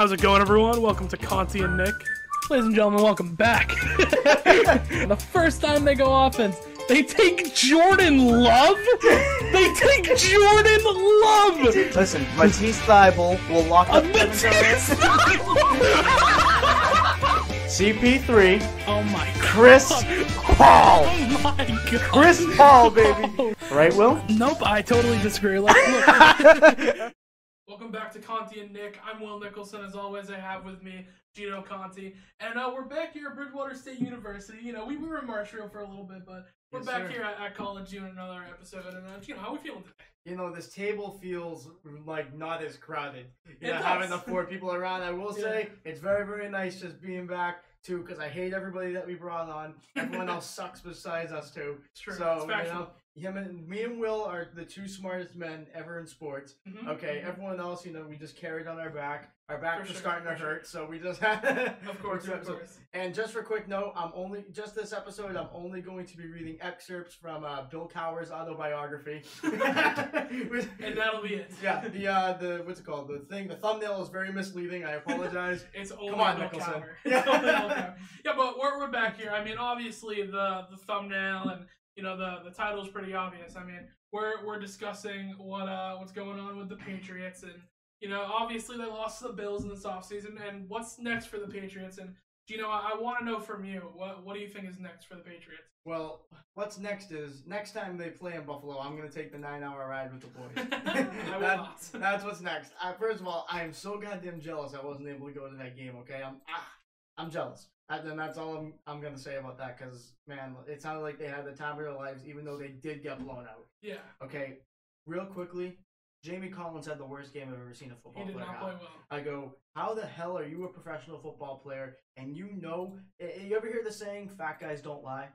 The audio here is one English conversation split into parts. How's it going, everyone? Welcome to Conti and Nick. Ladies and gentlemen, welcome back. The first time they go offense, they take Jordan Love? They take Jordan Love! Listen, Matisse Thybulle will lock up Matisse CP3. Oh my god. Chris Paul. Oh my god. Chris Paul, baby. No. Right, Will? Nope, I totally disagree. Look. Welcome back to Conti and Nick. I'm Will Nicholson. As always, I have with me Gino Conti. And we're back here at Bridgewater State University. You know, we were in Marshfield for a little bit, but we're here at College U in another episode. And, Gino, how are we feeling today? You know, this table feels like not as crowded. You know, having the four people around, I will say, it's very, very nice just being back, too, because I hate everybody that we brought on. Everyone else sucks besides us, too. It's true. So, it's me and Will are the two smartest men ever in sports. Mm-hmm. Okay, everyone else, you know, we just carried on our back. Our backs are starting to hurt, so we just have Of course. And just for a quick note, this episode I'm only going to be reading excerpts from Bill Cowher's autobiography. And that'll be it. Yeah, the what's it called? The thumbnail is very misleading. I apologize. It's only Bill Cowher. Yeah, but we're back here. I mean, obviously the thumbnail and you know the title's pretty obvious. I mean, we're discussing what's going on with the Patriots, and you know obviously they lost to the Bills in this offseason, and what's next for the Patriots. And Gino, I want to know from you, what do you think is next for the Patriots? Well, what's next is next time they play in Buffalo, I'm gonna take the 9-hour ride with the boys. That's what's next. First of all, I am so goddamn jealous I wasn't able to go to that game. Okay, I'm jealous. And that's all I'm going to say about that, because, man, it sounded like they had the time of their lives, even though they did get blown out. Yeah. Okay, real quickly, Jamie Collins had the worst game I've ever seen a football player. He did not play well. I go, how the hell are you a professional football player? And you know, you ever hear the saying, fat guys don't lie?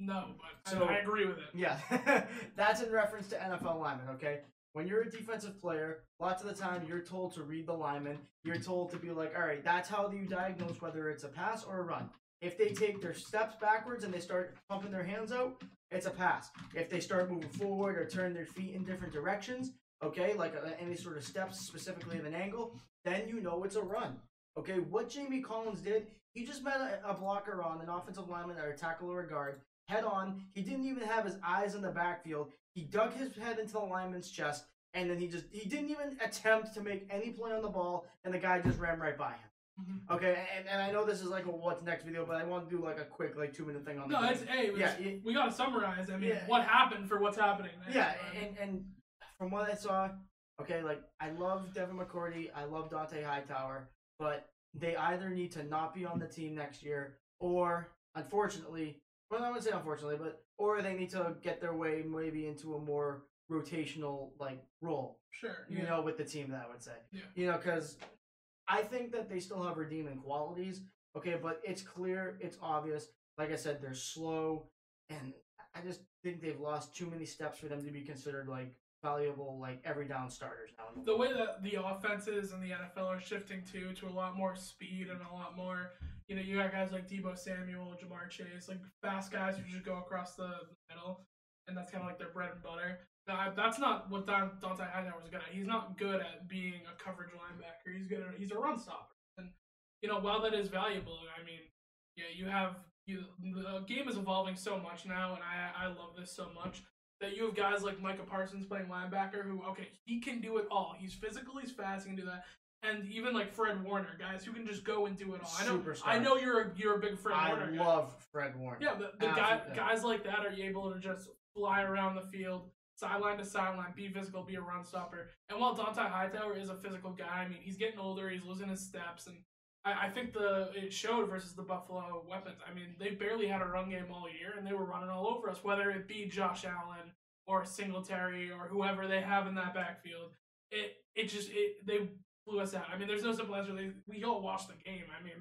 No, but I agree with it. Yeah. That's in reference to NFL linemen, okay? When you're a defensive player, lots of the time you're told to read the lineman. You're told to be like, all right, that's how you diagnose whether it's a pass or a run. If they take their steps backwards and they start pumping their hands out, it's a pass. If they start moving forward or turn their feet in different directions, okay, like any sort of steps specifically at an angle, then you know it's a run. Okay, what Jamie Collins did, he just met a blocker on an offensive lineman or a tackle or a guard head on. He didn't even have his eyes in the backfield. He dug his head into the lineman's chest, and then he didn't even attempt to make any play on the ball, and the guy just ran right by him. Mm-hmm. Okay, and I know this is like a what's next video, but I want to do like a quick 2-minute thing on the we got to summarize, I mean, what happened for what's happening. And from what I saw, okay, like, I love Devin McCourty, I love Dont'a Hightower, but they either need to not be on the team next year, or, unfortunately, well, I wouldn't say unfortunately, but or they need to get their way maybe into a more rotational role. Sure. You know, with the team, that I would say. Yeah. You know, because I think that they still have redeeming qualities. Okay, but it's clear, it's obvious. Like I said, they're slow, and I just think they've lost too many steps for them to be considered valuable, every down starters now. The way that the offenses in the NFL are shifting to a lot more speed and a lot more. You know, you got guys like Deebo Samuel, Jamar Chase, fast guys who just go across the middle, and that's kind of their bread and butter. Now, that's not what Dont'a Hightower was good at. He's not good at being a coverage linebacker. He's a run stopper. And, you know, while that is valuable, I mean, yeah, the game is evolving so much now, and I love this so much, that you have guys like Micah Parsons playing linebacker who, okay, he can do it all. He's physical, he's fast, he can do that. And even Fred Warner, guys who can just go and do it all. I know you're a big Fred Warner guy. I love Fred Warner. Yeah, guys like that are able to just fly around the field, sideline to sideline, be physical, be a run stopper. And while Dont'a Hightower is a physical guy, I mean, he's getting older, he's losing his steps, and I think it showed versus the Buffalo weapons. I mean, they barely had a run game all year, and they were running all over us, whether it be Josh Allen or Singletary or whoever they have in that backfield. They blew us out. I mean, there's no simple answer. We all watched the game. I mean,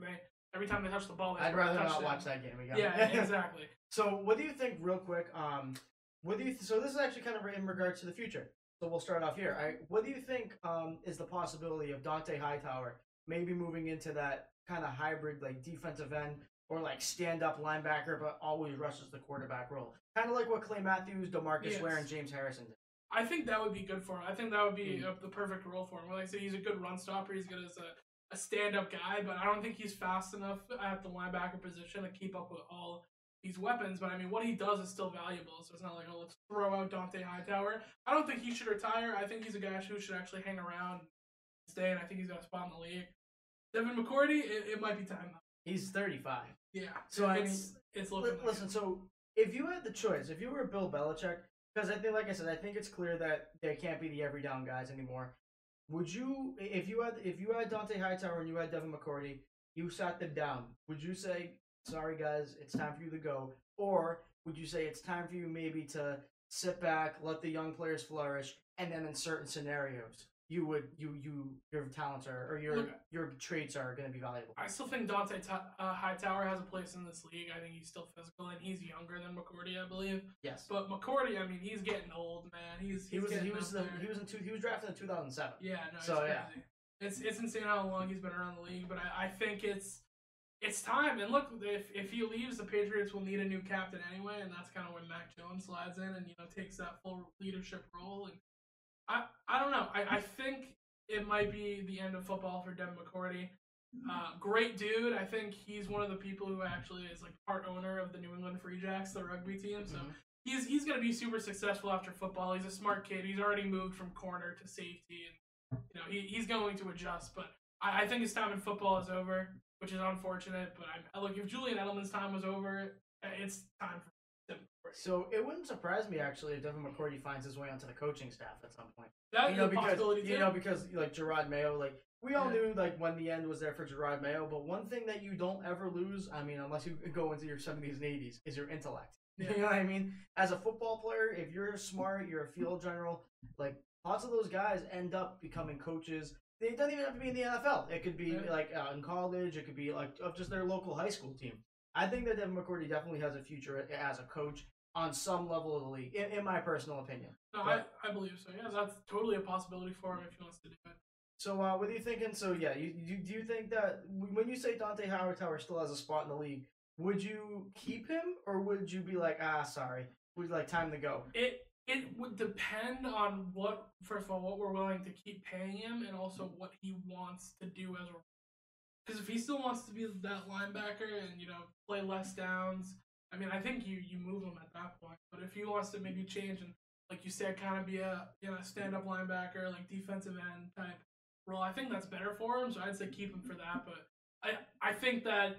every time they touched the ball, I'd rather not watch that game again. Yeah, exactly. So, what do you think, real quick? So this is actually kind of in regards to the future. So we'll start off here. What do you think is the possibility of Dont'a Hightower maybe moving into that kind of hybrid, defensive end or stand-up linebacker, but always rushes the quarterback role, kind of like what Clay Matthews, DeMarcus Ware, and James Harrison did? I think that would be good for him. I think that would be the perfect role for him. Like I said, he's a good run stopper. He's good as a stand-up guy, but I don't think he's fast enough at the linebacker position to keep up with all these weapons. But, I mean, what he does is still valuable, so it's not like, oh, let's throw out Dont'a Hightower. I don't think he should retire. I think he's a guy who should actually hang around and stay, and I think he's got a spot in the league. Devin McCourty, it might be time, though. He's 35. Yeah. So, I mean, it's looking like listen, so if you had the choice, if you were Bill Belichick, because I think, like I said, I think it's clear that they can't be the every-down guys anymore. Would you, if you had Dont'a Hightower and you had Devin McCourty, you sat them down, would you say, sorry guys, it's time for you to go? Or would you say it's time for you maybe to sit back, let the young players flourish, and then in certain scenarios, you would, your talents are, or your traits are going to be valuable? I still think Dont'a Hightower has a place in this league. I think he's still physical, and he's younger than McCourty, I believe. Yes. But McCourty, I mean, he's getting old, man. He was drafted in 2007. Yeah, no, so, it's crazy. Yeah. It's insane how long he's been around the league, but I think it's time. And look, if he leaves, the Patriots will need a new captain anyway, and that's kind of where Mac Jones slides in and, you know, takes that full leadership role. And I don't know. I think it might be the end of football for Devin McCourty. Great dude. I think he's one of the people who actually is like part owner of the New England Free Jacks, the rugby team. So he's going to be super successful after football. He's a smart kid. He's already moved from corner to safety, and you know he's going to adjust. But I think his time in football is over, which is unfortunate. But look, if Julian Edelman's time was over, it's time for. So it wouldn't surprise me actually if Devin McCourty finds his way onto the coaching staff at some point. That is a possibility too. You know, because like Gerard Mayo, like we all knew like when the end was there for Gerard Mayo, but one thing that you don't ever lose, I mean, unless you go into your 70s and 80s, is your intellect. Yeah. You know what I mean? As a football player, if you're smart, you're a field general, like lots of those guys end up becoming coaches. They don't even have to be in the NFL. It could be like in college. It could be like of just their local high school team. I think that Devin McCourty definitely has a future as a coach on some level of the league, in my personal opinion. No, but, I believe so. Yeah, that's totally a possibility for him if he wants to do it. So what are you thinking? So, yeah, do you think that when you say Dont'a Hightower still has a spot in the league, would you keep him or would you be like, sorry, would you like time to go? It would depend on what, first of all, what we're willing to keep paying him and also what he wants to do as a. Because if he still wants to be that linebacker and, you know, play less downs, I mean, I think you move him at that point. But if he wants to maybe change and, like you said, kind of be a, you know, stand-up linebacker, like defensive end type role, I think that's better for him. So I'd say keep him for that. But I think that,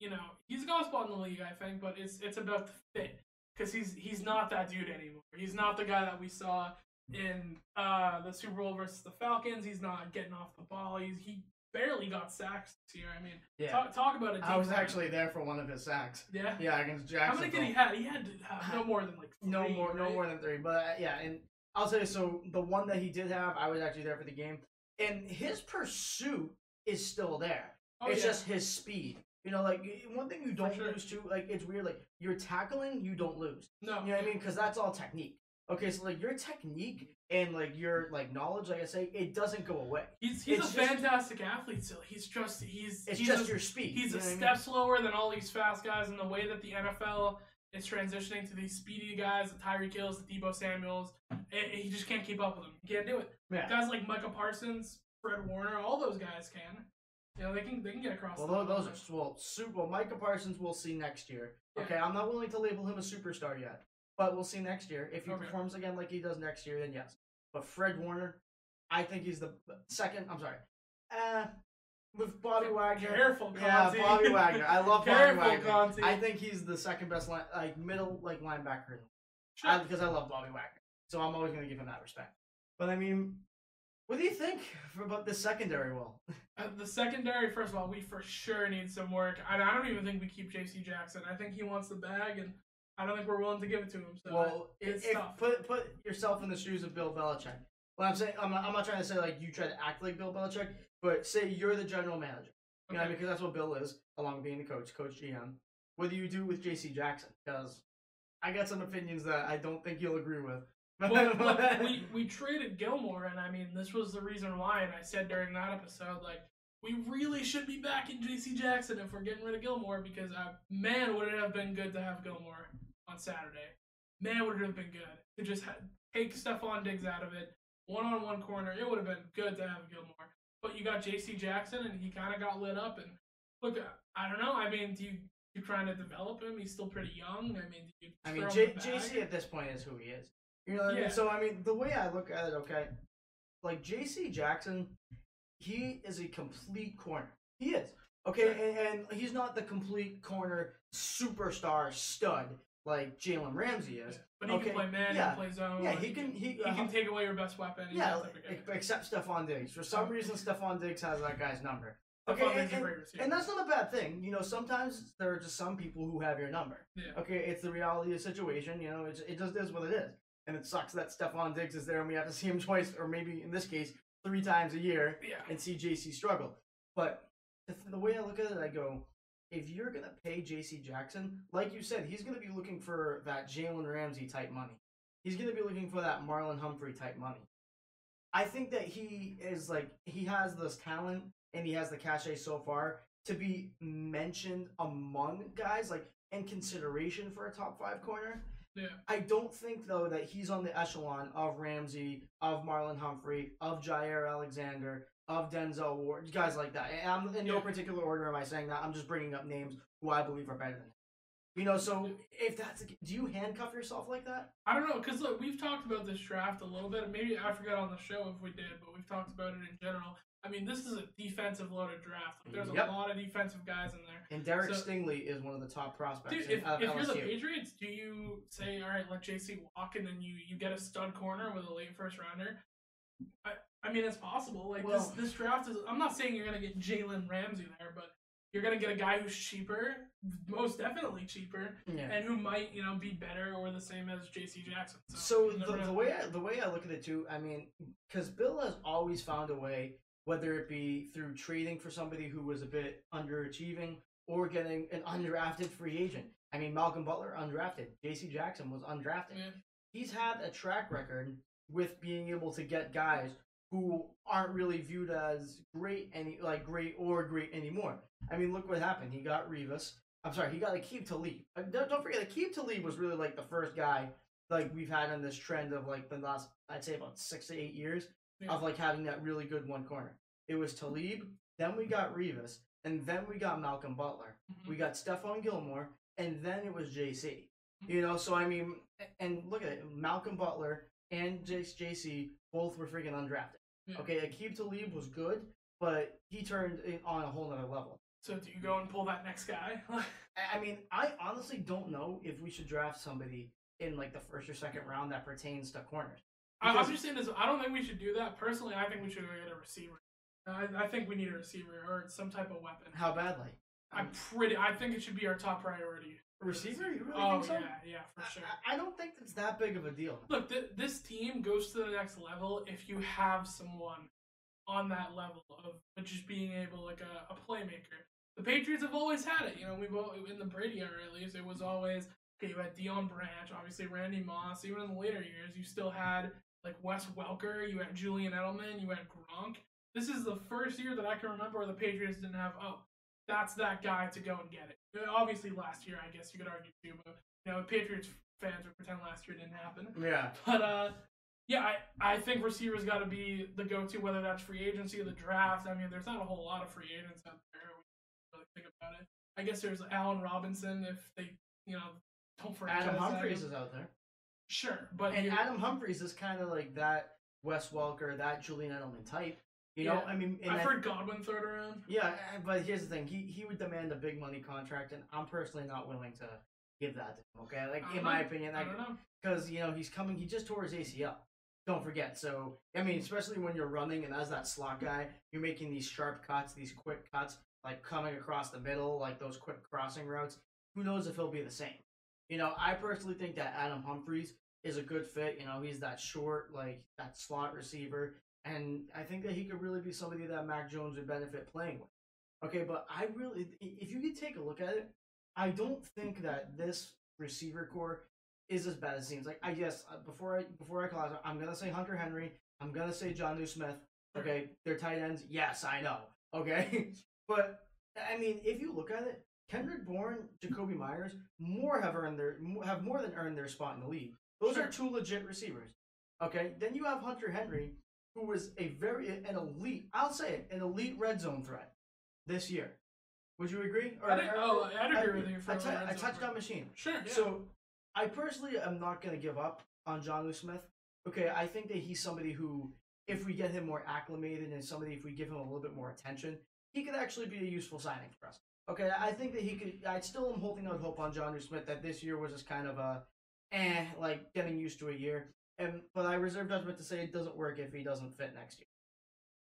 you know, he's got a spot in the league, I think, but it's about the fit. Because he's not that dude anymore. He's not the guy that we saw in the Super Bowl versus the Falcons. He's not getting off the ball. He barely got sacks this year. I mean, talk about it. I was actually there for one of his sacks. Yeah, yeah, against Jackson. How many did he have? He had to have no more than like three, right? No more than three. But yeah, and I'll tell you. So the one that he did have, I was actually there for the game, and his pursuit is still there. It's just his speed. You know, like one thing you don't lose too. Like it's weird. Like your tackling, you don't lose. No, you know what I mean? Because that's all technique. Okay, so like your technique and like your like knowledge, like I say, it doesn't go away. He's a fantastic athlete still. It's just your speed. He's a step slower than all these fast guys, and the way that the NFL is transitioning to these speedy guys, the Tyreek Hills, the Deebo Samuels, he just can't keep up with them. He can't do it. Yeah. Guys like Micah Parsons, Fred Warner, all those guys can. You know, they can get across. Well, those are Micah Parsons we'll see next year. Yeah. Okay, I'm not willing to label him a superstar yet. But we'll see next year. If he performs again like he does next year, then yes. But Fred Warner, I think he's the second. I'm sorry. With Bobby Wagner. Careful, Conti. Yeah, Bobby Wagner. I love Bobby Wagner. Conti. I think he's the second best middle linebacker. Sure. Because I love Bobby Wagner. So I'm always going to give him that respect. But, I mean, what do you think about the secondary, Will? The secondary, first of all, we for sure need some work. I don't even think we keep JC Jackson. I think he wants the bag, and I don't think we're willing to give it to him. So well, it's tough. Put yourself in the shoes of Bill Belichick. Well, I'm saying I'm not trying to say like you try to act like Bill Belichick, but say you're the general manager. You know, because that's what Bill is, along with being the coach GM. What do you do with JC Jackson? Because I got some opinions that I don't think you'll agree with. Well, look, we traded Gilmore, and I mean this was the reason why. And I said during that episode, like, we really should be back in JC Jackson if we're getting rid of Gilmore, because man, would it have been good to have Gilmore on Saturday. Man, would it have been good to just take Stephon Diggs out of it, one-on-one corner. It would have been good to have Gilmore. but you got JC Jackson, and he kind of got lit up. And look, I don't know. I mean, do you trying to develop him? He's still pretty young. I mean, do you JC at this point is who he is. You know what I mean? So, I mean, the way I look at it, okay, like JC Jackson, he is a complete corner. He is. Okay, and he's not the complete corner superstar stud like Jalen Ramsey is. But he can play man, he can play zone. Yeah, he can take away your best weapon. Yeah, except Stephon Diggs. For some reason, Stephon Diggs has that guy's number. Okay, and that's not a bad thing. You know, sometimes there are just some people who have your number. Yeah. Okay, it's the reality of the situation. You know, it just is what it is. And it sucks that Stephon Diggs is there and we have to see him twice, or maybe in this case, 3 times a year and see JC struggle. But the way I look at it, I go, if you're going to pay JC Jackson, like you said, he's going to be looking for that Jalen Ramsey type money. He's going to be looking for that Marlon Humphrey type money. I think that he is like, he has this talent and he has the cachet so far to be mentioned among guys, like in consideration for a top 5 corner. Yeah. I don't think, though, that he's on the echelon of Ramsey, of Marlon Humphrey, of Jaire Alexander, of Denzel Ward, guys like that. And I'm in no particular order am I saying that. I'm just bringing up names who I believe are better than him. You know, so if that's, do you handcuff yourself like that? I don't know, because look, we've talked about this draft a little bit. Maybe I forgot on the show if we did, but we've talked about it in general. I mean, this is a defensive loaded draft. Like, there's a lot of defensive guys in there. And Derek Stingley is one of the top prospects. Dude, if you're the Patriots, do you say, all right, let JC walk, and then you get a stud corner with a late first rounder? I mean, it's possible. Like, well, this draft is, I'm not saying you're going to get Jalen Ramsey there, but you're going to get a guy who's cheaper, most definitely cheaper, and who might, you know, be better or the same as JC Jackson. So the way I look at it too, I mean, because Bill has always found a way, whether it be through trading for somebody who was a bit underachieving or getting an undrafted free agent. I mean, Malcolm Butler, undrafted. JC Jackson was undrafted. Yeah. He's had a track record with being able to get guys who aren't really viewed as great anymore. I mean, look what happened. He got Revis. I'm sorry, he got Aqib Talib. Don't forget, Aqib Talib was really like the first guy like we've had in this trend of like the last, I'd say about 6 to 8 years. Of like having that really good one corner. It was Talib, then we got Revis, and then we got Malcolm Butler. We got Stephon Gilmore, and then it was JC. You know, so I mean, and look at it, Malcolm Butler and JC both were freaking undrafted. Okay, Aqib Talib was good, but he turned it on a whole nother level. So do you go and pull that next guy? I mean, I honestly don't know if we should draft somebody in like the 1st or 2nd round that pertains to corners. I was just saying this. I don't think we should do that. Personally, I think we should get a receiver. I think we need a receiver or some type of weapon. How badly? I think it should be our top priority. Receiver? You really think so? Yeah, for sure. I don't think it's that big of a deal. Look, this team goes to the next level if you have someone on that level of just being able, like a playmaker. The Patriots have always had it. You know, in the Brady era at least, it was always, okay, you had Dion Branch, obviously Randy Moss. Even in the later years, you still had like Wes Welker, you had Julian Edelman, you had Gronk. This is the first year that I can remember where the Patriots didn't have, that's that guy to go and get it. Obviously, last year, I guess you could argue too, but you know, Patriots fans would pretend last year didn't happen. Yeah. But I think receivers got to be the go-to, whether that's free agency or the draft. I mean, there's not a whole lot of free agents out there. We don't really think about it. I guess there's Allen Robinson if they, you know, don't forget. Adam Humphries is out there. Sure, but Adam Humphries is kind of like that Wes Welker, that Julian Edelman type. You know, I mean, I've heard Godwin third around. Yeah, but here's the thing: he would demand a big money contract, and I'm personally not willing to give that to him. Okay, like in my opinion, I don't know, because you know he's coming. He just tore his ACL. Don't forget. So I mean, especially when you're running and as that slot guy, you're making these sharp cuts, these quick cuts, like coming across the middle, like those quick crossing routes. Who knows if he'll be the same? You know, I personally think that Adam Humphries is a good fit. You know, he's that short, like that slot receiver. And I think that he could really be somebody that Mac Jones would benefit playing with. Okay, but I really, if you could take a look at it, I don't think that this receiver core is as bad as it seems. Like, I guess before I call out, I'm going to say Hunter Henry. I'm going to say Jonnu Smith. Okay, they're tight ends. Yes, I know. Okay. But, I mean, if you look at it, Kendrick Bourne, Jakobi Meyers, have more than earned their spot in the league. Those are 2 legit receivers. Okay, then you have Hunter Henry, who was an elite, I'll say it, an elite red zone threat this year. Would you agree? I'd agree with you. A touchdown machine. Sure. Yeah. So I personally am not going to give up on Jonnu Smith. Okay, I think that he's somebody who, if we get him more acclimated and somebody, if we give him a little bit more attention, he could actually be a useful signing for us. Okay, I think that he could. I still am holding out hope on Jonnu Smith that this year was just kind of a, like getting used to a year. But I reserve judgment to say it doesn't work if he doesn't fit next year.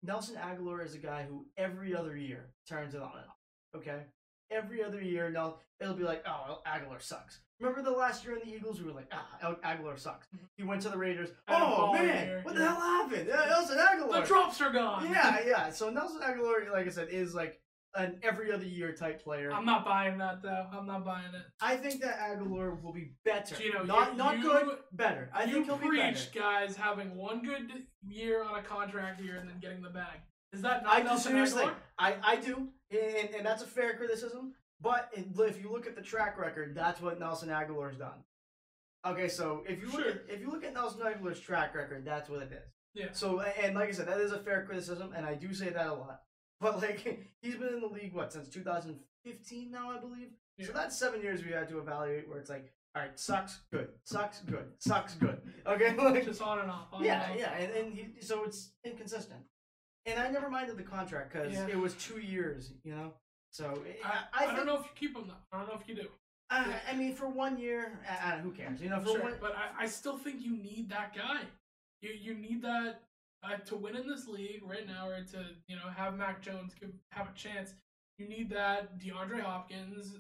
Nelson Agholor is a guy who every other year turns it on and off. Okay, every other year now it'll be like, oh, Agholor sucks. Remember the last year in the Eagles, we were like, ah, Agholor sucks. He went to the Raiders. Oh, man, what the hell happened? Nelson Agholor. The drops are gone. Yeah. So Nelson Agholor, like I said, is like an every other year type player. I'm not buying that, though. I'm not buying it. I think that Agholor will be better. Gino, not good, better. I think he'll be better. You preach guys having one good year on a contract year and then getting the bag. Is that not Nelson Agholor? I do, and that's a fair criticism. But if you look at the track record, that's what Nelson Agholor's done. Okay, so if you look at Nelson Agholor's track record, that's what it is. Yeah. So, and like I said, that is a fair criticism, and I do say that a lot. But like, he's been in the league since 2015 now, I believe. Yeah. So that's 7 years we had to evaluate where it's like, all right, sucks, good, sucks, good, sucks, good. Okay, like, just on and off. On and off. and so it's inconsistent. And I never minded the contract because it was 2 years, you know. So I don't know if you keep him though. I don't know if you do. I mean, for 1 year, who cares? You know, but I still think you need that guy. You need that to win in this league right now, or to have Mac Jones have a chance. You need that DeAndre Hopkins,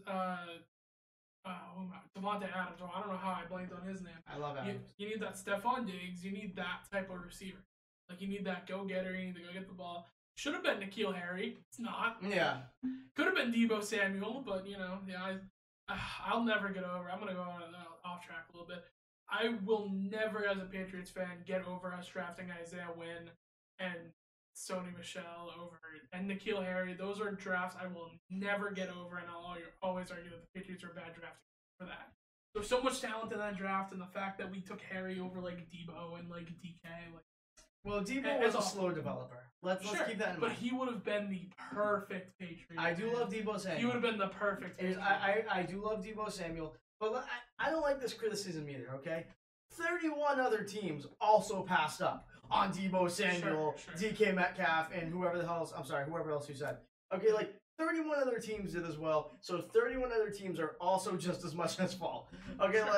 Devontae Adams. I don't know how I blanked on his name. I love Adams. You need that Stephon Diggs. You need that type of receiver. Like, you need that go-getter. You need to go get the ball. Should have been N'Keal Harry. It's not. Yeah. Could have been Deebo Samuel, but, I'll never get over. I'm going to go off track a little bit. I will never, as a Patriots fan, get over us drafting Isaiah Wynn and Sony Michel and N'Keal Harry. Those are drafts I will never get over, and I'll always argue that the Patriots are bad drafting for that. There's so much talent in that draft, and the fact that we took Harry over, Deebo and, DK, Well, Deebo was a slow developer. Let's keep that in mind. But he would have been the perfect Patriot. I do love Deebo Samuel. He would have been the perfect Patriot. I do love Deebo Samuel, but I don't like this criticism either, okay? 31 other teams also passed up on Deebo Samuel, DK Metcalf, and whoever else you said. Okay, 31 other teams did as well, so 31 other teams are also just as much as fall. Okay, and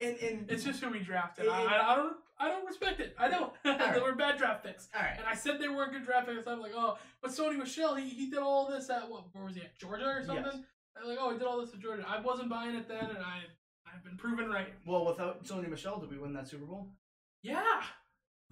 it's just who we drafted. I don't respect it. I don't. Right. They were bad draft picks. All right. And I said they weren't good draft picks. I'm but Sony Michel, he did all this at where was he at? Georgia or something? Yes. I'm he did all this at Georgia. I wasn't buying it then, and I've been proven right. Well, without Sony Michel, did we win that Super Bowl? Yeah.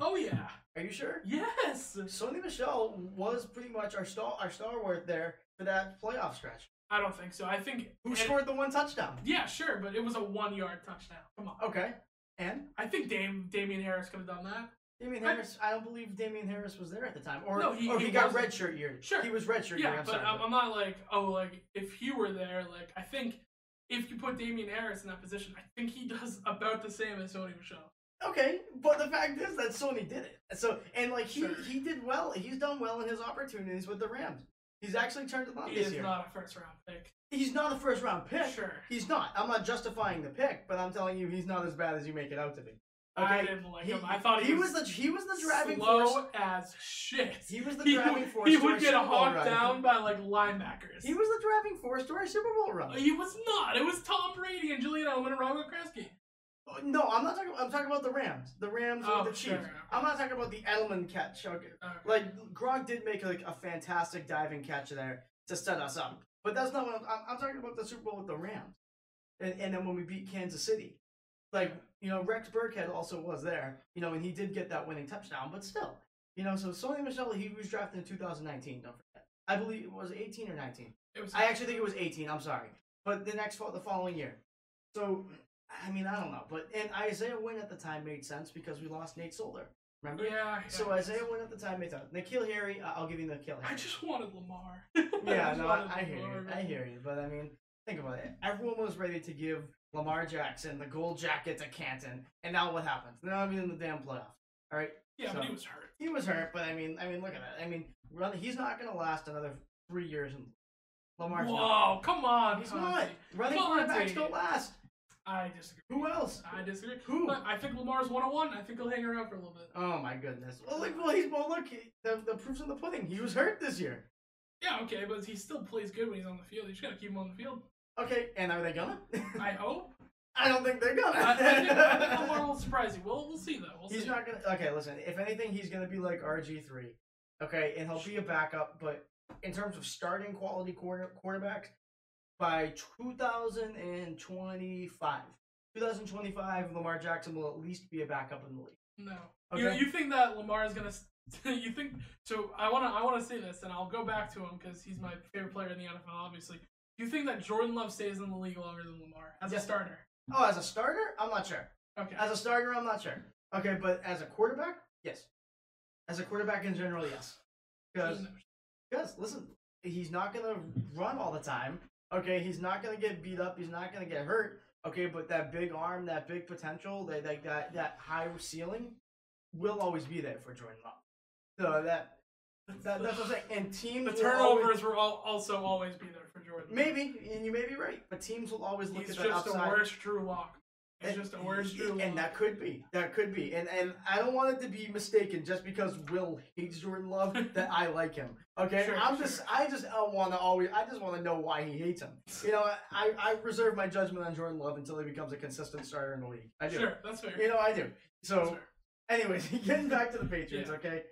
Oh yeah. Are you sure? Yes. Sony Michel was pretty much our stalwart there for that playoff stretch. I don't think so. I think who scored the one touchdown? Yeah, sure, but it was a 1-yard touchdown. Come on. Okay. And I think Damien Harris could have done that. Damien Harris. I don't believe Damien Harris was there at the time. Or he got redshirt year. Sure. He was redshirt year. Yeah, but I'm not if he were there. I think if you put Damien Harris in that position, I think he does about the same as Sony Michel. Okay, but the fact is that Sony did it. So he did well. He's done well in his opportunities with the Rams. He's actually turned it on this year. He is not a first-round pick. He's not a first-round pick. Sure. He's not. I'm not justifying the pick, but I'm telling you he's not as bad as you make it out to be. Okay? I didn't like him. I thought he was the driving force. Slow as shit. He was the driving force. He would get hawked down by linebackers. He was the driving force to our Super Bowl run. He was not. It was Tom Brady and Julian Edelman and Rob Gronkowski. No, I'm not talking. I'm talking about the Rams. The Rams with the Chiefs. Sure. I'm not talking about the Edelman catch. Okay. Gronk did make a fantastic diving catch there to set us up, but that's not what I'm talking about. The Super Bowl with the Rams, and then when we beat Kansas City, Rex Burkhead also was there, and he did get that winning touchdown, but still, So Sony Michel, he was drafted in 2019. Don't forget. I believe it was 18 or 19. I actually think it was 18. I'm sorry, but the following year. So. I mean, I don't know, and Isaiah Wynn at the time made sense because we lost Nate Solder. Remember? Yeah. So Isaiah Wynn at the time made sense. N'Keal Harry, I'll give you N'Keal Harry. I just wanted Lamar. Yeah, I hear you. But I mean, think about it. Everyone was ready to give Lamar Jackson, the gold jacket to Canton, and now what happens? They're not even in the damn playoff. All right. Yeah, so, but he was hurt. He was hurt, but I mean, look at that. I mean, he's not going to last another 3 years. Lamar's Whoa, not. Come on. He's not. Running quarterbacks don't last. I disagree. Who else? I disagree. Who? But I think Lamar's 101. I think he'll hang around for a little bit. Oh my goodness. Well, look. The proof's in the pudding. He was hurt this year. Yeah, okay, but he still plays good when he's on the field. You just gotta keep him on the field. Okay, and are they gonna? I hope. I don't think they're gonna. I think Lamar will surprise you. We'll see though. He's not gonna. Okay, listen. If anything, he's gonna be like RG3. Okay, and he'll be a backup. But in terms of starting quality quarterbacks. By 2025, Lamar Jackson will at least be a backup in the league. No, okay? you think that Lamar is gonna? You think so? I wanna say this, and I'll go back to him because he's my favorite player in the NFL. Obviously, do you think that Jordan Love stays in the league longer than Lamar as a starter? Oh, as a starter, I'm not sure. Okay, as a starter, I'm not sure. Okay, but as a quarterback, yes. As a quarterback in general, yes. Because listen, he's not gonna run all the time. Okay, he's not going to get beat up. He's not going to get hurt. Okay, but that big arm, that big potential, that high ceiling will always be there for Jordan Love. So that's what I'm saying. And teams The turnovers will also always be there for Jordan. Maybe, and you may be right, but teams will always look at that upside. He's just the worst Drew Lock. It's just a worst Drew Lock. And that could be. That could be. And I don't want it to be mistaken just because Will hates Jordan Love that I like him. Okay? Sure, I just want to know why he hates him. You know, I reserve my judgment on Jordan Love until he becomes a consistent starter in the league. I do. Sure, that's fair. You know, I do. So anyways, getting back to the Patriots, okay?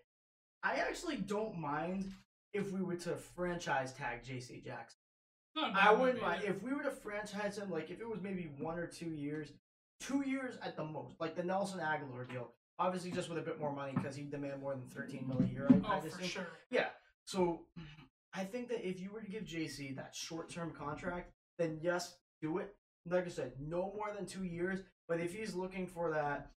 I actually don't mind if we were to franchise tag JC Jackson. I wouldn't mind if we were to franchise him, like if it was maybe 1 or 2 years. 2 years at the most, like the Nelson Agholor deal. Obviously, just with a bit more money because he demanded more than $13 million a year. Oh, for sure. Yeah. So, I think that if you were to give JC that short-term contract, then yes, do it. Like I said, no more than 2 years. But if he's looking for that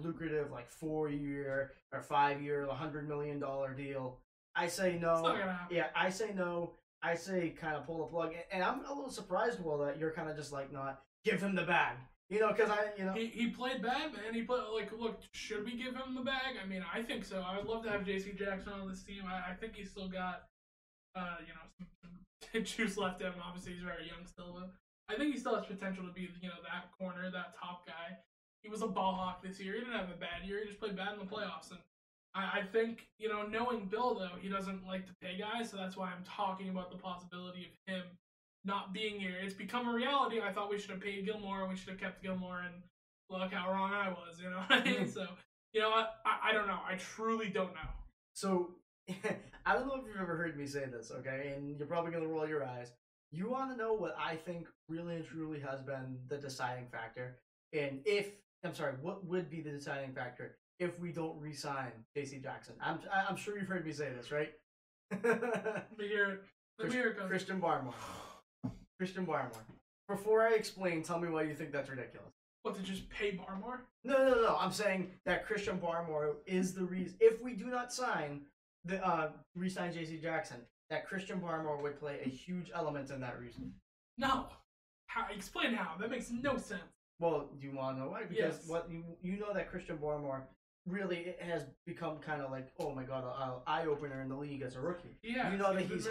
lucrative, like 4-year or 5-year, $100 million deal, I say no. It's not gonna happen. Yeah, I say no. I say kind of pull the plug. And I'm a little surprised, Will, that you're kind of just like not give him the bag. You know, because he played bad, man. He played like, look, should we give him the bag? I mean, I think so. I would love to have JC Jackson on this team. I think he's still got, some juice left in him. Obviously, he's very young still. But I think he still has potential to be, that corner, that top guy. He was a ball hawk this year. He didn't have a bad year. He just played bad in the playoffs. And I think, knowing Bill though, he doesn't like to pay guys, so that's why I'm talking about the possibility of him not being here. It's become a reality. I thought we should have paid Gilmore, we should have kept Gilmore, and look how wrong I was, you know what I mean? So, I don't know. I truly don't know. So, I don't know if you've ever heard me say this, okay? And you're probably going to roll your eyes. You want to know what I think really and truly has been the deciding factor? And what would be the deciding factor if we don't re-sign JC Jackson? I'm sure you've heard me say this, right? Let me hear it comes. Christian Barmore. Christian Barmore. Before I explain, tell me why you think that's ridiculous. What, to just pay Barmore? No. I'm saying that Christian Barmore is the reason. If we do not re-sign JC Jackson, that Christian Barmore would play a huge element in that reason. No. Explain how. That makes no sense. Well, do you want to know why? Because that Christian Barmore really has become kind of like, oh my God, an eye opener in the league as a rookie. Yeah. He's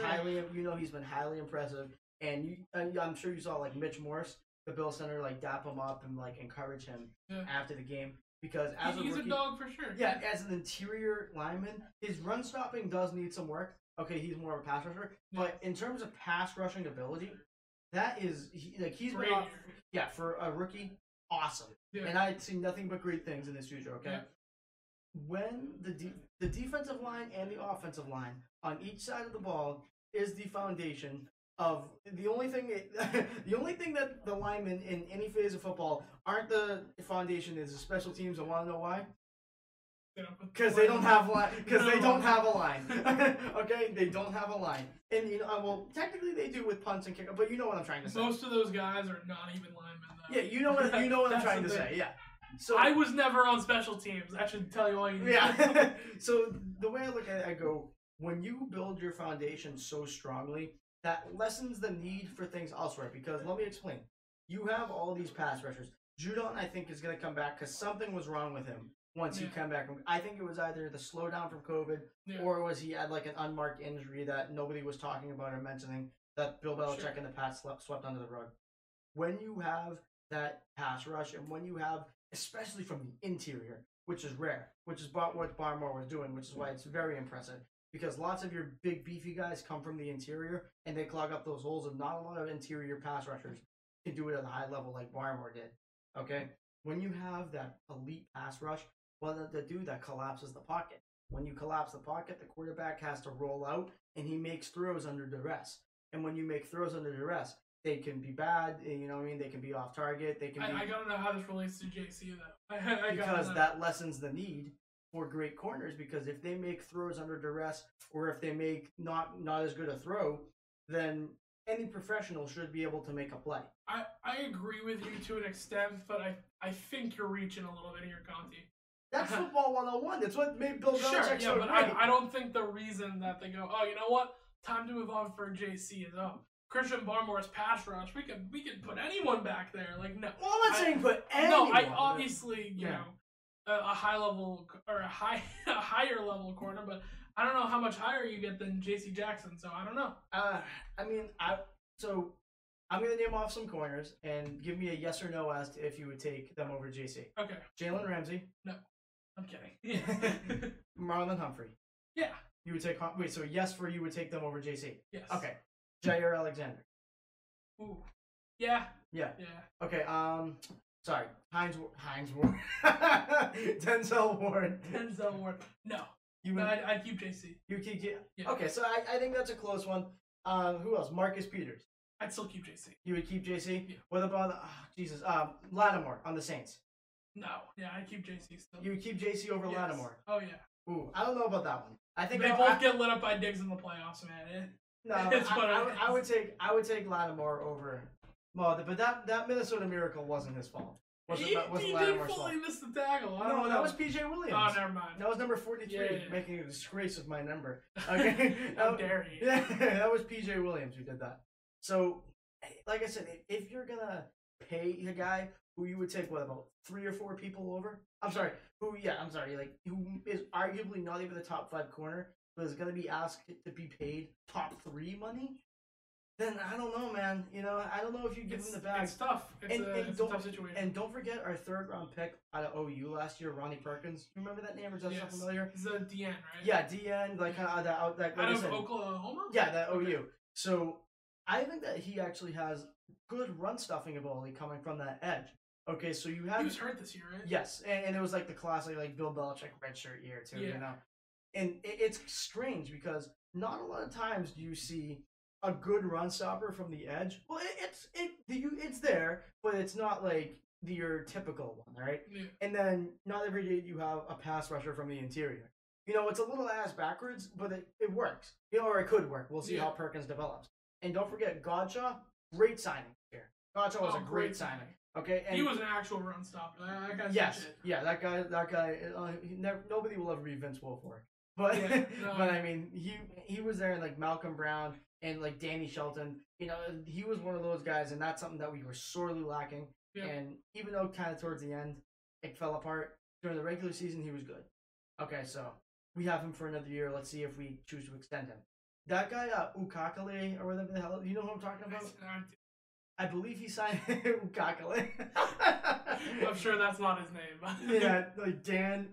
been highly impressive. And I'm sure you saw like Mitch Morse, the Bills center, like dap him up and like encourage him after the game because he's a rookie, a dog for sure. Yeah, as an interior lineman, his run stopping does need some work. Okay, he's more of a pass rusher, but in terms of pass rushing ability, that is he's been off, for a rookie, awesome. Yeah. And I'd seen nothing but great things in his future. Okay, when the defensive line and the offensive line on each side of the ball is the foundation. Of the only thing that the linemen in any phase of football aren't the foundation is the special teams. I want to know why. Because they don't have line. Because they don't have a line. Okay, they don't have a line. And technically they do with punts and kick. But you know what I'm trying to say. Most of those guys are not even linemen. Though. Yeah, you know what I'm trying to say. Yeah. So I was never on special teams. I should tell you all you need. Yeah. So the way I look at it, I go, when you build your foundation so strongly, that lessens the need for things elsewhere. Because let me explain. You have all these pass rushers. Judon, I think, is going to come back because something was wrong with him once he came back. I think it was either the slowdown from COVID or was he had like an unmarked injury that nobody was talking about or mentioning that Bill Belichick in the past swept under the rug. When you have that pass rush and when you have, especially from the interior, which is rare, which is what Barmore was doing, which is why it's very impressive. Because lots of your big, beefy guys come from the interior, and they clog up those holes, and not a lot of interior pass rushers can do it at a high level like Barmore did, okay? When you have that elite pass rush, well, the dude that collapses the pocket. When you collapse the pocket, the quarterback has to roll out, and he makes throws under duress. And when you make throws under duress, they can be bad, you know what I mean? They can be off target. They can. I don't know how this relates to JC, though. Because that lessens the need for great corners, because if they make throws under duress or if they make not as good a throw, then any professional should be able to make a play. I agree with you to an extent, but I think you're reaching a little bit here, Conti. That's football 101. That's what made Bill Belichick so great. I don't think the reason that they go, oh, you know what? Time to move on for JC is up. Christian Barmore's pass rush. We could put anyone back there. Like no. Well, I'm not saying put anyone. No, I obviously you know. A high level or a higher level corner, but I don't know how much higher you get than JC Jackson, so I don't know. So I'm gonna name off some corners and give me a yes or no as to if you would take them over JC. Okay. Jalen Ramsey. No, I'm kidding. Marlon Humphrey. Yeah. You would take wait. So yes, for you would take them over JC. Yes. Okay. Jaire Alexander. Ooh. Yeah. Yeah. Yeah. Okay. Sorry, Hines Ward. Denzel Ward. Denzel Ward. No. I'd keep JC. You keep JC? Yeah. Okay, so I think that's a close one. Who else? Marcus Peters. I'd still keep JC. You would keep JC? Yeah. What about, Lattimore on the Saints? No. Yeah, I'd keep JC still. You would keep JC over Lattimore? Oh, yeah. Ooh, I don't know about that one. I think They both get lit up by Diggs in the playoffs, man. I would take Lattimore over... Well, but that Minnesota miracle wasn't his fault. He did fully miss the tackle. No, that was P.J. Williams. Oh, never mind. That was number 43, making a disgrace of my number. Okay, how dare you? That was P.J. Williams who did that. So, like I said, if you're gonna pay a guy who you would take about 3 or 4 people over, who is arguably not even the top 5 corner, but is gonna be asked to be paid top 3 money. Then I don't know, man. You know, I don't know if you give him the bag. It's tough. It's a tough situation. And don't forget our 3rd-round pick out of OU last year, Ronnie Perkins. You remember that name? Or does that sound familiar? He's a DN, right? Yeah, DN. Like out of Oklahoma. Yeah, that OU. So I think that he actually has good run stuffing ability coming from that edge. Okay, so you have. He was hurt this year, right? Yes, and it was like the classic like Bill Belichick redshirt year too. Yeah. You know, and it's strange because not a lot of times do you see a good run stopper from the edge. Well, it's there, but it's not like your typical one, right? Yeah. And then not every day you have a pass rusher from the interior. You know, it's a little ass backwards, but it works. You know, or it could work. We'll see how Perkins develops. And don't forget Godshaw, great signing here. Godshaw was a great signing. Okay, and he was an actual run stopper. That guy's that guy. Nobody will ever be Vince Wilfork. But but I mean, he was there, and like Malcolm Brown. And like Danny Shelton, you know, he was one of those guys, and that's something that we were sorely lacking. Yeah. And even though kind of towards the end, it fell apart during the regular season, he was good. Okay, so we have him for another year. Let's see if we choose to extend him. That guy, Ukakale, or whatever the hell, you know who I'm talking about? I believe he signed Ukakale. I'm sure that's not his name. Yeah, like Dan.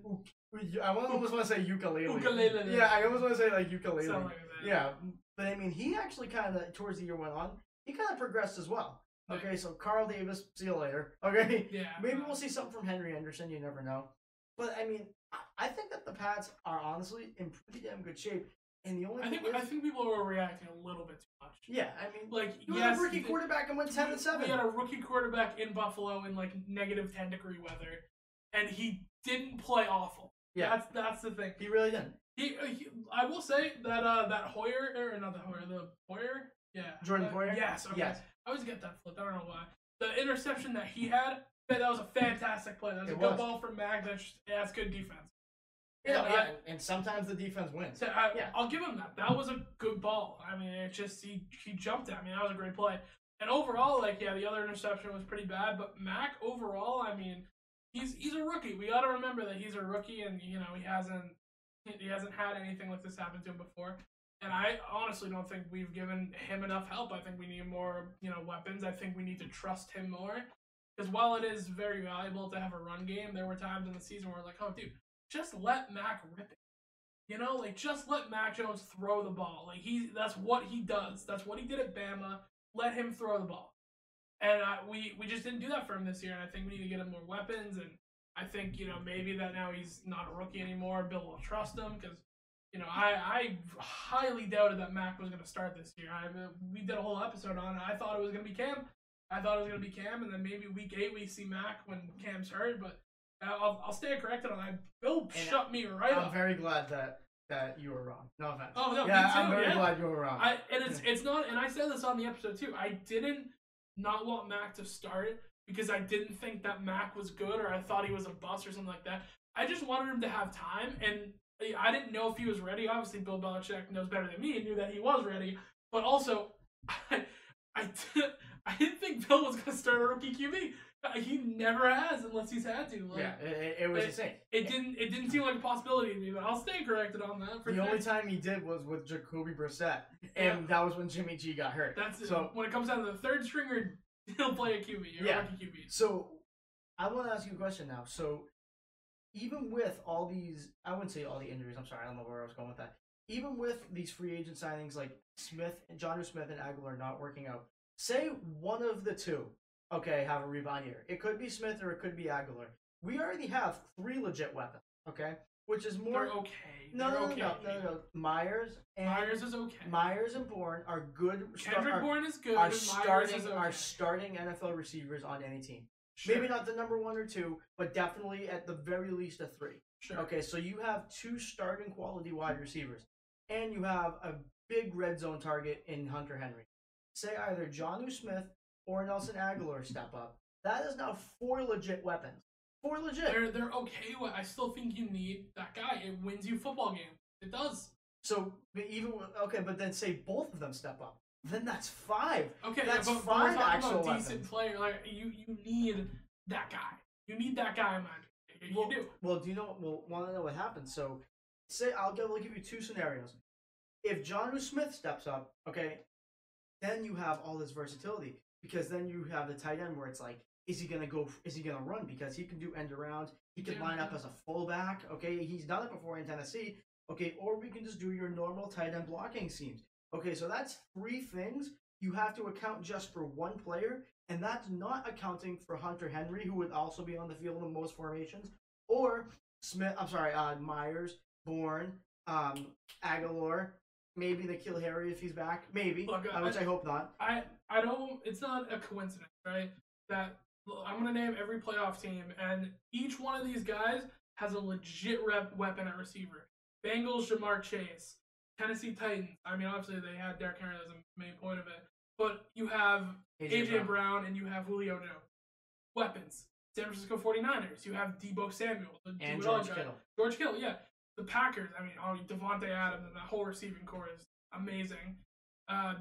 I almost want to say ukulele. Ukulele. Yeah, I almost want to say like ukulele. Something like that. Yeah. But, I mean, he actually kind of, towards the year went on, he kind of progressed as well. Okay, so Carl Davis, see you later. Okay? Yeah. Maybe we'll see something from Henry Anderson, you never know. But, I mean, I think that the Pats are honestly in pretty damn good shape. And the only I think people are overreacting a little bit too much. Yeah, I mean, like, you had a rookie quarterback and went 10-7. We had a rookie quarterback in Buffalo in, like, negative 10-degree weather, and he didn't play awful. Yeah. That's the thing. He really didn't. He I will say that Jordan Poyer? Yes, okay. Yes. I always get that flipped. I don't know why. The interception that he had, that was a fantastic play. That was a good ball from Mac. That's good defense. Yeah, and sometimes the defense wins. I'll give him that. That was a good ball. I mean, he jumped at me. That was a great play. And overall, like, yeah, the other interception was pretty bad, but Mac overall, I mean, he's a rookie. We gotta remember that he's a rookie, and you know he hasn't had anything like this happen to him before. And I honestly don't think we've given him enough help. I think we need more, you know, weapons. I think we need to trust him more. Because while it is very valuable to have a run game, there were times in the season where we're like, oh, dude, just let Mac rip it. You know, like, just let Mac Jones throw the ball. Like, that's what he does. That's what he did at Bama. Let him throw the ball. And we just didn't do that for him this year. And I think we need to get him more weapons. And I think, you know, maybe that now he's not a rookie anymore. Bill will trust him because, you know, I highly doubted that Mac was going to start this year. We did a whole episode on it. I thought it was going to be Cam. I thought it was going to be Cam, and then maybe week 8 we see Mac when Cam's hurt, but I'll stay corrected on that. Bill shut me right up. I'm very glad that you were wrong. No offense. Oh, no, yeah, me too. I'm very glad you were wrong. It's not, and I said this on the episode too, I didn't not want Mac to start because I didn't think that Mac was good or I thought he was a bust or something like that. I just wanted him to have time, and I didn't know if he was ready. Obviously, Bill Belichick knows better than me and knew that he was ready, but also, I didn't think Bill was going to start a rookie QB. He never has unless he's had to. Like, yeah, it was insane. It didn't seem like a possibility to me, but I'll stay corrected on that. For the only time he did was with Jacoby Brissett, and that was when Jimmy G got hurt. That's so, when it comes down to the third stringer, he'll play a QB, a rookie QB. So I want to ask you a question now. So even with all these, I wouldn't say all the injuries. I'm sorry, I don't know where I was going with that. Even with these free agent signings like Smith, Jonnu Smith, and Agholor not working out. Say one of the two, okay, have a rebound year. It could be Smith or it could be Agholor. We already have 3 legit weapons, okay? Which is more... They're okay. No. Myers is okay. Myers and Bourne are good... Kendrick Bourne is good. Are starting NFL receivers on any team. Sure. Maybe not the number 1 or 2, but definitely at the very least a 3. Sure. Okay, so you have 2 starting quality wide receivers. And you have a big red zone target in Hunter Henry. Say either Jonnu Smith or Nelson Agholor step up. That is now 4 legit weapons. 4 legit. They're okay. I still think you need that guy. It wins you football games. It does. So but then say both of them step up. Then that's 5. Okay, that's but 5 actual weapons. Decent player. Like you need that guy. You need that guy in mind. You do. Well, do you know? Well, want to know what happens? So, say I'll give you 2 scenarios. If Jonnu Smith steps up, okay. Then you have all this versatility because then you have the tight end where it's like, is he going to go? Is he going to run? Because he can do end around. He can line up as a fullback. Okay, he's done it before in Tennessee. Okay, or we can just do your normal tight end blocking schemes. Okay, so that's 3 things you have to account just for 1 player, and that's not accounting for Hunter Henry, who would also be on the field in most formations, or Smith. I'm sorry, Myers, Bourne, Agholor. Maybe N'Keal Harry if he's back. Maybe. Look, which I hope not. I don't... It's not a coincidence, right? That I'm going to name every playoff team, and each one of these guys has a legit weapon at receiver. Bengals, Jamar Chase. Tennessee Titans. I mean, obviously, they had Derrick Henry as a main point of it. But you have A.J. Brown, and you have Julio Jones. Weapons. San Francisco 49ers. You have Deebo Samuel. And George Kittle. George Kittle, yeah. The Packers, I mean, Devontae Adams and that whole receiving core is amazing.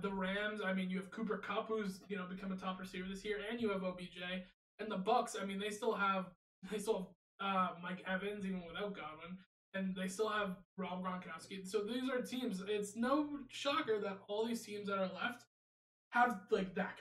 The Rams, I mean, you have Cooper Kupp, who's become a top receiver this year, and you have OBJ. And the Bucks, I mean, they still have Mike Evans even without Godwin, and they still have Rob Gronkowski. So these are teams. It's no shocker that all these teams that are left have like that.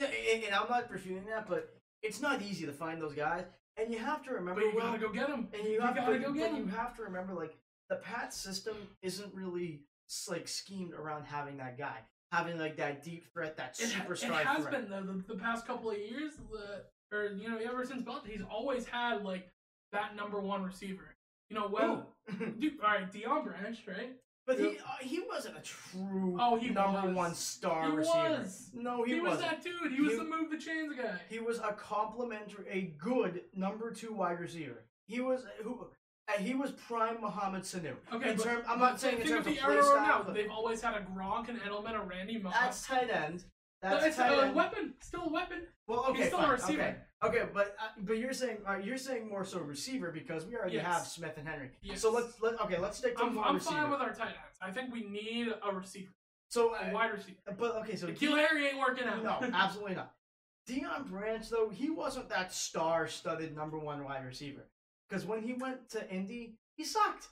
And I'm not refuting that, but it's not easy to find those guys. And you have to remember, but you gotta go get him. And you have to remember, like, the Pats system isn't really like schemed around having that guy, having like that deep threat, that superstar threat. It has been the past couple of years, ever since Belichick, he's always had like that number 1 receiver. Dude, all right, Dion Branch, right? But he wasn't a true number 1 star receiver. No, he wasn't. He was that dude. He was the move the chains guy. He was a good number 2 wide receiver. He was prime Mohamed Sanu. Okay, I'm not saying it's a play style. They've always had a Gronk and Edelman, a Randy Moss. That's tight end. That's tight end. Still a weapon. Well, okay, he's still a receiver. Okay, but you're saying more so receiver because we already have Smith and Henry. Yes. So let's stick to more receiver. I'm fine with our tight ends. I think we need a receiver. So wide receiver. But okay, so N'Keal Harry ain't working out. No, absolutely not. Dion Branch, though, he wasn't that star-studded number one wide receiver. Because when he went to Indy, he sucked.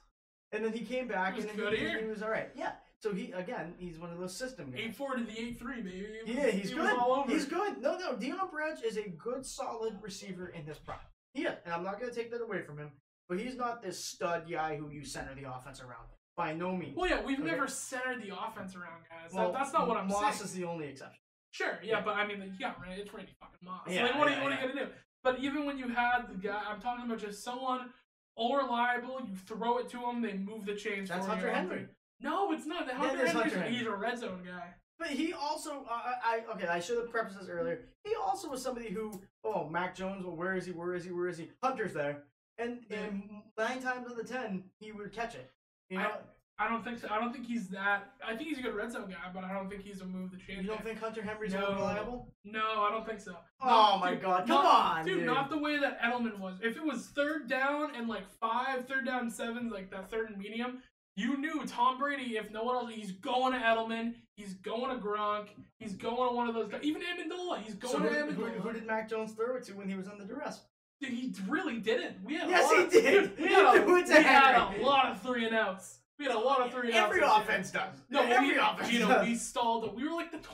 And then he came back, and then he was all right. Yeah. So he, again, he's one of those system guys. 8-4 to the 8-3, baby. Yeah, he's good. All over. He's good. No, Deebo Branch is a good, solid receiver in his prime. Yeah, and I'm not going to take that away from him. But he's not this stud guy who you center the offense around. By no means. Well, yeah, we've never centered the offense around guys. Well, that's not what I'm saying. Moss is the only exception. Sure, yeah, but I mean, like, yeah, it's Randy fucking Moss. Yeah, like, what are you going to do? But even when you had the guy, I'm talking about just someone all reliable, you throw it to him, they move the chains. That's Hunter Henry. No, it's not. Hunter Henry. He's a red zone guy. But he also, I should have prefaced this earlier. He also was somebody who, oh, Mac Jones, well, where is he? Hunter's there. And 9 times out of 10, he would catch it. You know? I don't think so. I don't think he's that. I think he's a good red zone guy, but I don't think he's a move the chains. You don't think Hunter Henry's reliable? No, I don't think so. Oh, my God. Come on, dude. Not the way that Edelman was. If it was 3rd down and like 5, 3rd down 7, like that 3rd and medium, you knew Tom Brady, if no one else, he's going to Edelman, he's going to Gronk, he's going to one of those guys. Even Amendola, he's going to Amendola. Who did Mac Jones throw it to when he was under duress? Dude, he really didn't. Yes, he did. We had a lot of 3-and-outs. We had a lot of 3-and-outs. Every offense does. No, every offense does. We stalled it. We were like the 22nd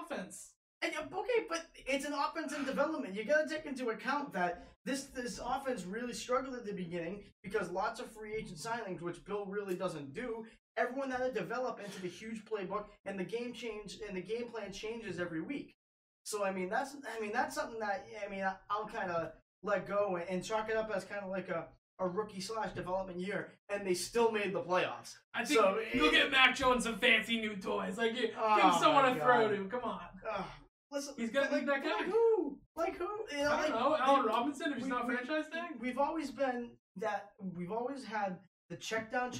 offense. And, okay, but it's an offense in development. You got to take into account that this offense really struggled at the beginning because lots of free agent signings, which Bill really doesn't do. Everyone had to develop into the huge playbook, and the game plan changes every week. So I mean that's something that I'll kind of let go and chalk it up as kind of like a rookie/development year, and they still made the playoffs. I think you'll get Mac Jones some fancy new toys. Like, give someone to throw to. Come on. Listen, he's gonna like that guy. Like who? You know, I don't know. Allen Robinson, if he's not franchise tag. We've always had the check down,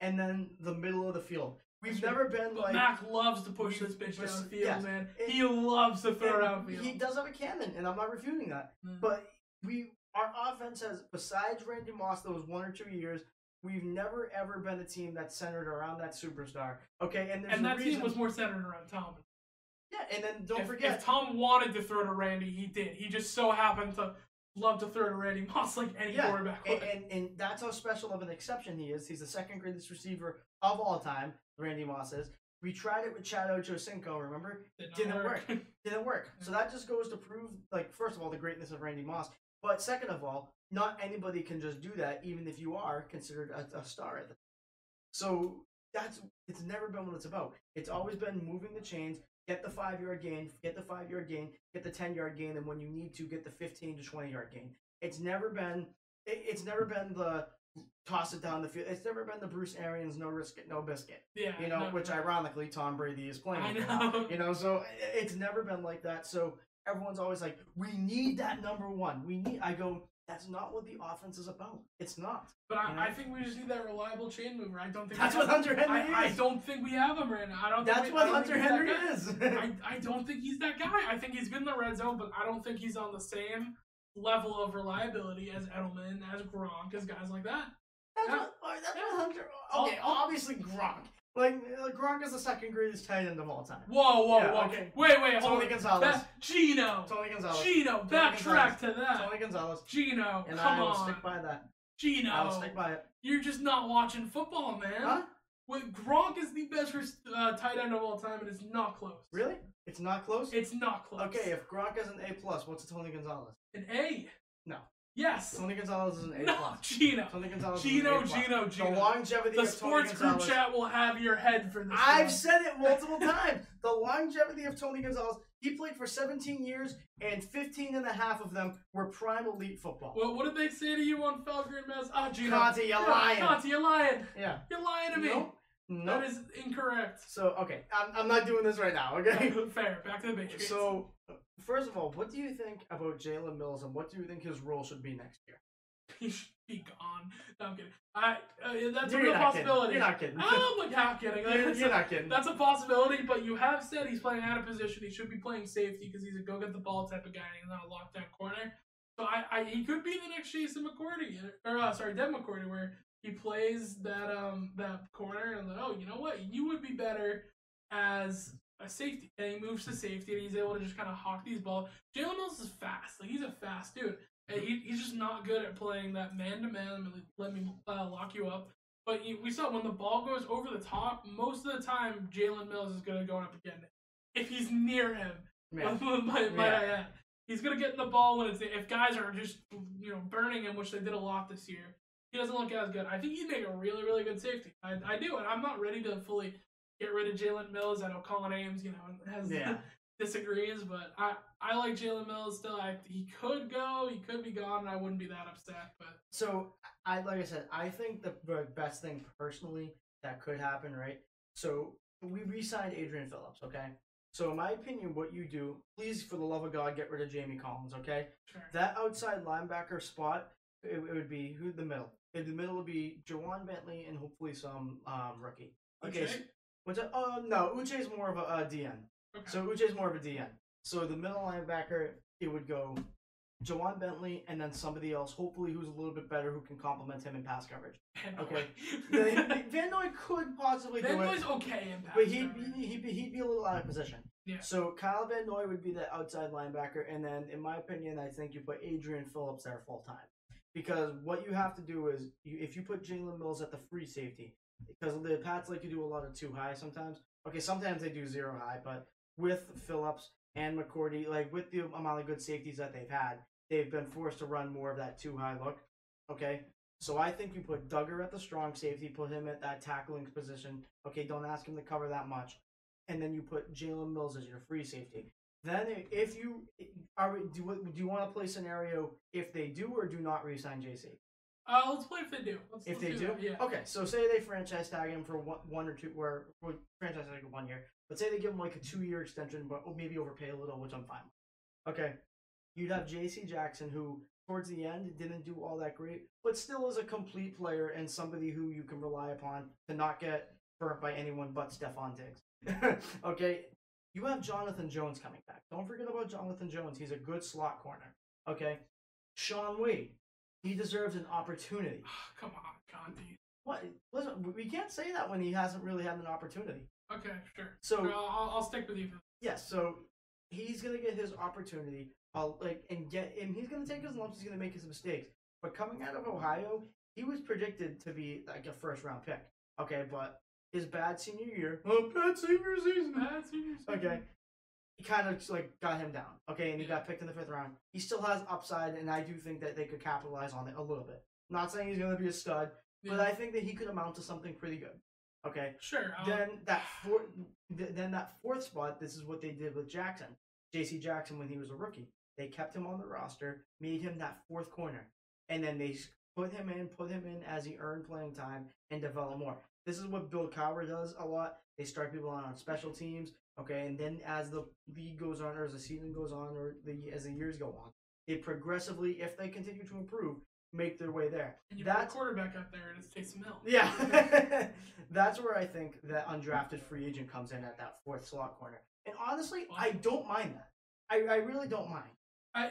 and then the middle of the field. We've never been like Mac loves to push this bitch down the field, man. He loves to throw out field. He does have a cannon, and I'm not refuting that. Mm. But our offense has, besides Randy Moss, those 1 or 2 years, we've never ever been a team that's centered around that superstar. Okay, and that team was more centered around Tom. Yeah, and then don't forget. If Tom wanted to throw to Randy, he did. He just so happened to love to throw to Randy Moss like any quarterback would. And that's how special of an exception he is. He's the 2nd greatest receiver of all time, Randy Moss is. We tried it with Chad Ochocinco, remember? Didn't work. Didn't work. So that just goes to prove, like, first of all, the greatness of Randy Moss. But second of all, not anybody can just do that, even if you are considered a star at the time. So it's never been what it's about. It's always been moving the chains. Get the 5-yard gain, get the 5-yard gain, get the 10-yard gain, and when you need to, get the 15 to 20-yard gain. It's never been the toss it down the field. It's never been the Bruce Arians no risk it, no biscuit. Yeah, which ironically Tom Brady is playing. I know. So it's never been like that. So everyone's always like, we need that number one. That's not what the offense is about. It's not. But I think we just need that reliable chain mover. I don't think that's what Hunter Henry is. I don't think we have him right now. That's what Hunter Henry is. I don't think he's that guy. I think he's been in the red zone, but I don't think he's on the same level of reliability as Edelman, as Gronk, as guys like that. That's what Hunter. Okay, obviously Gronk. Like Gronk is the 2nd greatest tight end of all time. Whoa. Okay. Wait. Tony Gonzalez. Gino. Backtrack to that. Tony Gonzalez. Gino. And come on. I'll stick by that. Gino. I'll stick by it. You're just not watching football, man. Huh? Gronk is the best tight end of all time, and it's not close. Really? It's not close? It's not close. Okay, if Gronk is an A+, what's a Tony Gonzalez? An A? No. Yes. Tony Gonzalez is an A+. No, Gino. Tony Gonzalez is an A+. Gino. The longevity of Tony Gonzalez. The sports group chat will have your head for this. I've said it multiple times. The longevity of Tony Gonzalez. He played for 17 years, and 15.5 of them were prime elite football. Well, what did they say to you on Foul Green Mass? Ah, Gino. Conti, you're lying. Conti, you're lying. Yeah. You're lying to me. No. That is incorrect. So, okay. I'm not doing this right now, okay? Fair. Back to the Patriots. So, first of all, what do you think about Jalen Mills, and what do you think his role should be next year? He should be gone. No, I'm kidding. That's a real possibility. Kidding. You're not kidding. I'm not kidding. You're not kidding. That's a possibility, but you have said he's playing out of position. He should be playing safety because he's a go-get-the-ball type of guy, and he's not a lockdown corner. So he could be the next Devin McCourty, where he plays that that corner and like, oh, you know what? You would be better as a safety. And he moves to safety and he's able to just kind of hawk these balls. Jalen Mills is fast. Like, he's a fast dude. And he's just not good at playing that man-to-man, let me lock you up. But we saw when the ball goes over the top, most of the time Jalen Mills is going to go up again. If he's near him, he's going to get the ball when it's there. If guys are just, you know, burning him, which they did a lot this year, he doesn't look as good. I think he'd make a really, really good safety. I do, and I'm not ready to fully get rid of Jalen Mills. I know Colin Ames, you know, has disagrees, but I like Jalen Mills still. He could go, he could be gone, and I wouldn't be that upset. But so I think the best thing personally that could happen, right? So we re-signed Adrian Phillips, okay? So in my opinion, what you do, please, for the love of God, get rid of Jamie Collins, okay? Sure. That outside linebacker spot, it would be who the middle. In the middle would be Jawan Bentley and hopefully some rookie. Okay. So, what's that? No, Uche's more of a DN. Okay. So Uche's more of a DN. So the middle linebacker, it would go Jawan Bentley and then somebody else, hopefully who's a little bit better, who can complement him in pass coverage. Okay, Van Noy could possibly do it. Van Noy's okay in pass coverage, but he'd be a little out of position. Yeah. So Kyle Van Noy would be the outside linebacker, and then in my opinion, I think you put Adrian Phillips there full time, because what you have to do is if you put Jalen Mills at the free safety, because the Pats like to do a lot of too high sometimes. Okay, sometimes they do zero high, but with Phillips and McCourty, like with the amount of good safeties that they've had, they've been forced to run more of that too high look. Okay, so I think you put Duggar at the strong safety, put him at that tackling position. Okay, don't ask him to cover that much. And then you put Jalen Mills as your free safety. Then if you are, do you want to play scenario if they do or do not re-sign JC? Let's play if they do. Yeah. Okay, so say they franchise tag him for one or two, or franchise tag him 1 year. But say they give him like a 2-year extension, but maybe overpay a little, which I'm fine with. Okay, you'd have JC Jackson, who towards the end didn't do all that great, but still is a complete player and somebody who you can rely upon to not get burnt by anyone but Stephon Diggs. Okay, you have Jonathan Jones coming back. Don't forget about Jonathan Jones. He's a good slot corner. Okay, Sean Wade. He deserves an opportunity. Oh, come on, Conti. What? Listen, we can't say that when he hasn't really had an opportunity. Okay, sure. So I'll stick with you. Yes. Yeah, so he's gonna get his opportunity. He's gonna take his lumps. He's gonna make his mistakes. But coming out of Ohio, he was predicted to be like a first-round pick. Okay, but his bad senior year. Oh, bad senior season. Okay. He kind of like got him down, okay, and he got picked in the 5th round. He still has upside, and I do think that they could capitalize on it a little bit. I'm not saying he's going to be a stud, but I think that he could amount to something pretty good. Okay, sure. Then that 4th spot. This is what they did with Jackson, JC Jackson, when he was a rookie. They kept him on the roster, made him that 4th corner, and then they put him in as he earned playing time and developed more. This is what Bill Cowher does a lot. They start people on special teams, okay, and then as the league goes on, or as the season goes on, or as the years go on, they progressively, if they continue to improve, make their way there. And you put a quarterback up there, and it takes some help. Yeah. That's where I think that undrafted free agent comes in at that 4th slot corner. And honestly, I don't mind that. I really don't mind. I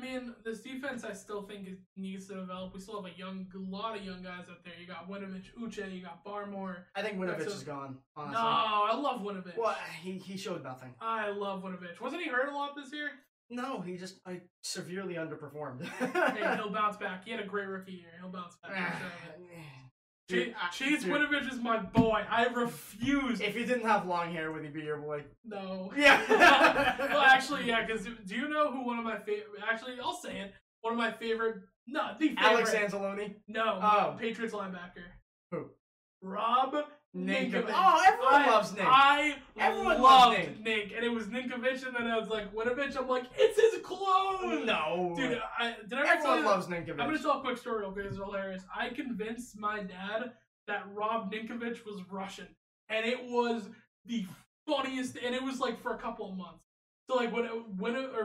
mean, this defense I still think it needs to develop. We still have a lot of young guys up there. You got Winovich, Uche, you got Barmore. I think Winovich is gone, honestly. No, I love Winovich. Well, he showed nothing. I love Winovich. Wasn't he hurt a lot this year? No, he just severely underperformed. Hey, he'll bounce back. He had a great rookie year. He'll bounce back. Cheese Winovich is my boy. I refuse. If he didn't have long hair, would he be your boy? No. Yeah. Well, actually, yeah, because do you know who one of my favorite... Actually, I'll say it. One of my favorite... No, the favorite. Alex Anzalone? No. Oh. Patriots linebacker. Who? Rob Ninkovich. Oh, everyone loves Nick. Everyone loved Nick. And it was Ninkovich, and then I was like, Winovich. I'm like, it's his clone. No. Dude, everyone loves Ninkovich. I'm going to tell a quick story, okay? It's hilarious. I convinced my dad that Rob Ninkovich was Russian. And it was the funniest, and it was like for a couple of months. So like or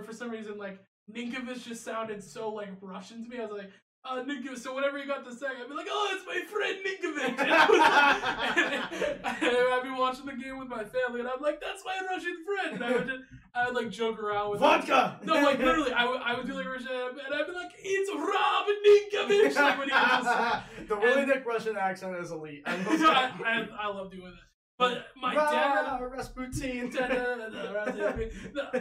for some reason, like Ninkovich just sounded so like Russian to me. I was like, Ninkovich. So whenever he got the sack, I'd be like, oh, it's my friend Ninkovich. And I'd be watching the game with my family, and I'm like, that's my Russian friend. And I would like joke around with vodka. Him. No, like literally, I would do like Russian, and I'd be like, it's Rob Ninkovich. Like, when he was, the Willie Dick Russian accent is elite. I love doing it. But my dad, Rasputin.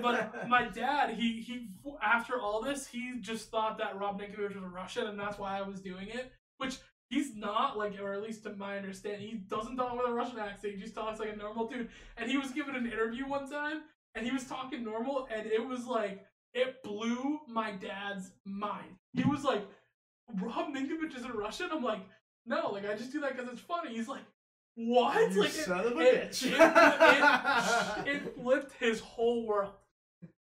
But my dad, he after all this, he just thought that Rob Ninkovich was Russian, and that's why I was doing it. Which he's not, like, or at least to my understanding, he doesn't talk with a Russian accent. He just talks like a normal dude. And he was given an interview one time, and he was talking normal, and it was like it blew my dad's mind. He was like, "Rob Ninkovich isn't Russian." I'm like, "No, like I just do that because it's funny." He's like, what? You like, son of a bitch. It flipped his whole world.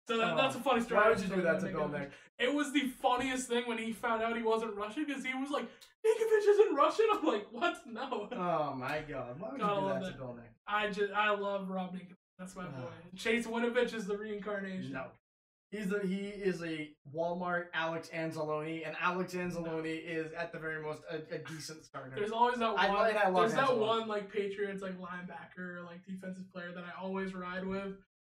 So that's a funny story. Why would you do that to Bill Nick? It was the funniest thing when he found out he wasn't Russian, because he was like, Ninkovich isn't Russian? I'm like, what? No. Oh my god. Why would you do that to Bill Nick? I love Rob Ninkovich. That's my boy. Chase Winovich is the reincarnation. No. He is a Walmart Alex Anzalone, and Alex Anzalone is at the very most a decent starter. There's always that one. There's that one like Patriots like linebacker, like defensive player that I always ride with,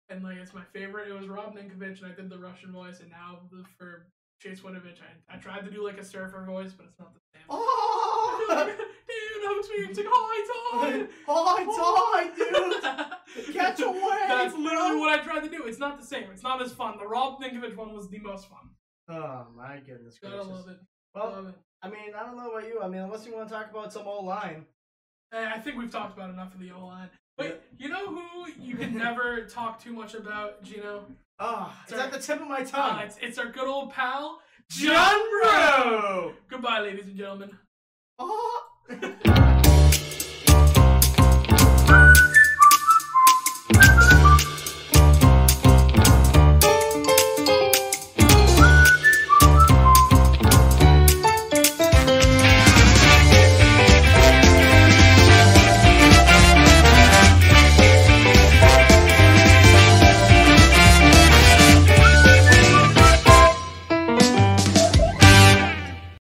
and like it's my favorite. It was Rob Ninkovich, and I did the Russian voice, and now for Chase Winovich, I tried to do like a surfer voice, but it's not the same. Oh, dude, I'm experiencing high tide. High tide, dude. Catch a wave. That's literally what I tried to do. It's not the same. It's not as fun. The Rob Ninkovich one was the most fun. Oh my goodness gracious! I love it. Well, love it. I mean, I don't know about you. I mean, unless you want to talk about some old line. I think we've talked about enough of the old line. But you know who you can never talk too much about, Gino? Oh, it's at the tip of my tongue. It's our good old pal, John Bro. Goodbye, ladies and gentlemen.